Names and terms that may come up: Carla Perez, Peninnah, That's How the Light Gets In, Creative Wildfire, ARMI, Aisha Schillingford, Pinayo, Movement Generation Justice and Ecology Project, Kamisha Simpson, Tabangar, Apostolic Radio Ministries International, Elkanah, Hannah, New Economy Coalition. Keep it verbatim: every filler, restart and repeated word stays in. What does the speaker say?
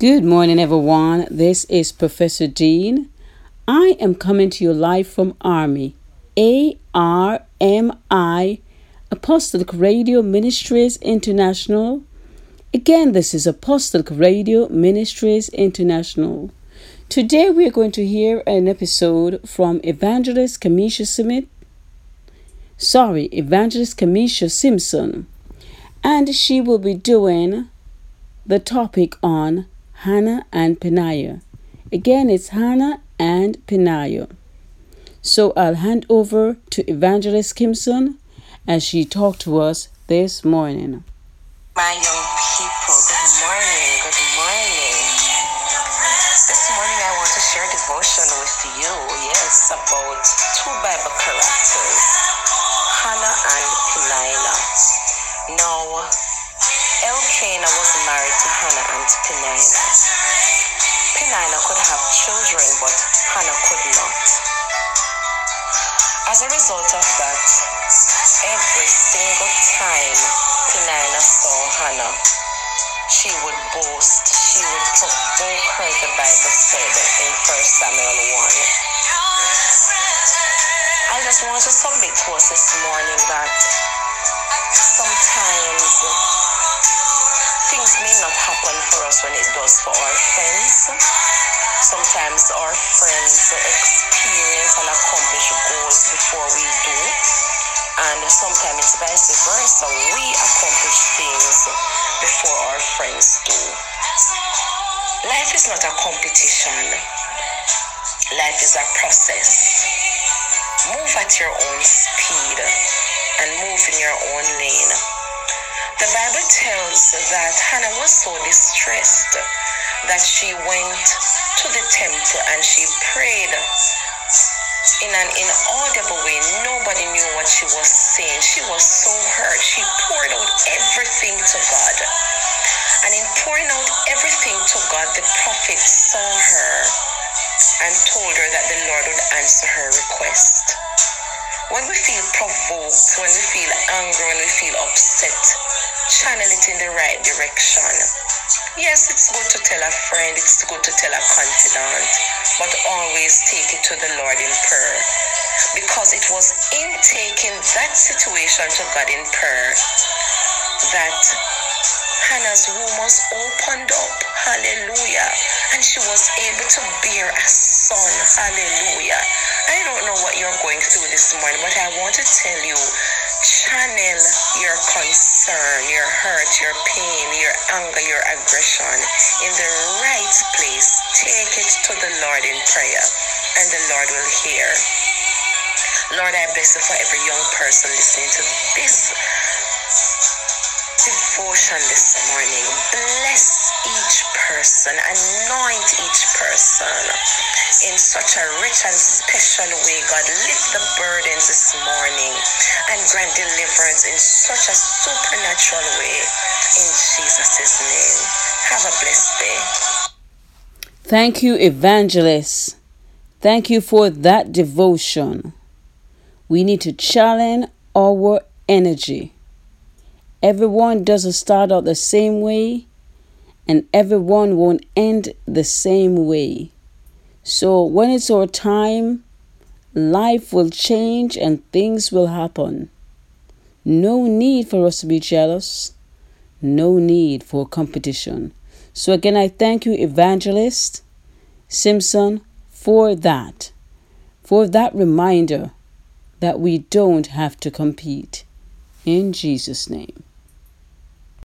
Good morning, everyone. This is Professor Jean. I am coming to you live from ARMI, A R M I, Apostolic Radio Ministries International. Again, this is Apostolic Radio Ministries International. Today, we are going to hear an episode from Evangelist Kamisha Smith. Sorry, Evangelist Kamisha Simpson. And she will be doing the topic on Hannah and Pinayo. Again, it's Hannah and Pinayo. So I'll hand over to Evangelist Simpson as she talked to us this morning. My young people, good morning, good morning. This morning I want to share devotion with you, yes, about two Bible characters, Hannah and Peninnah. Now, Elkanah was married to Hannah and Peninnah. Peninnah could have children, but Hannah could not. As a result of that, every single time Peninnah saw Hannah, she would boast, she would provoke her, the Bible said in First Samuel one. I just want to submit to us this morning that sometimes things may not happen for us when it does for our friends. Sometimes our friends experience and accomplish goals before we do. And sometimes it's vice versa. We accomplish things before our friends do. Life is not a competition. Life is a process. Move at your own speed and move in your own lane. The Bible tells that Hannah was so distressed that she went to the temple and she prayed in an inaudible way. Nobody knew what she was saying. She was so hurt. She poured out everything to God. And in pouring out everything to God, the prophet saw her and told her that the Lord would answer her request. When we feel provoked, when we feel angry, when we feel upset, channel it in the right direction. Yes, it's good to tell a friend, it's good to tell a confidant, but always take it to the Lord in prayer. Because it was in taking that situation to God in prayer that Hannah's womb was opened up. Hallelujah. And she was able to bear a son. Hallelujah. I don't know what you're going through this morning, but I want to tell you, channel your concern, your hurt, your pain, your anger, your aggression in the right place. Take it to the Lord in prayer, and the Lord will hear. Lord, I bless you for every young person listening to this devotion this morning. Bless each person, anoint each person in such a rich and special way. God, lift the burdens this morning and grant deliverance in such a supernatural way. In Jesus' name, have a blessed day. Thank you, Evangelist. Thank you for that devotion. We need to challenge our energy. Everyone doesn't start out the same way, and everyone won't end the same way. So when it's our time, life will change and things will happen. No need for us to be jealous. No need for competition. So again, I thank you, Evangelist Simpson, for that. For that reminder that we don't have to compete. In Jesus' name.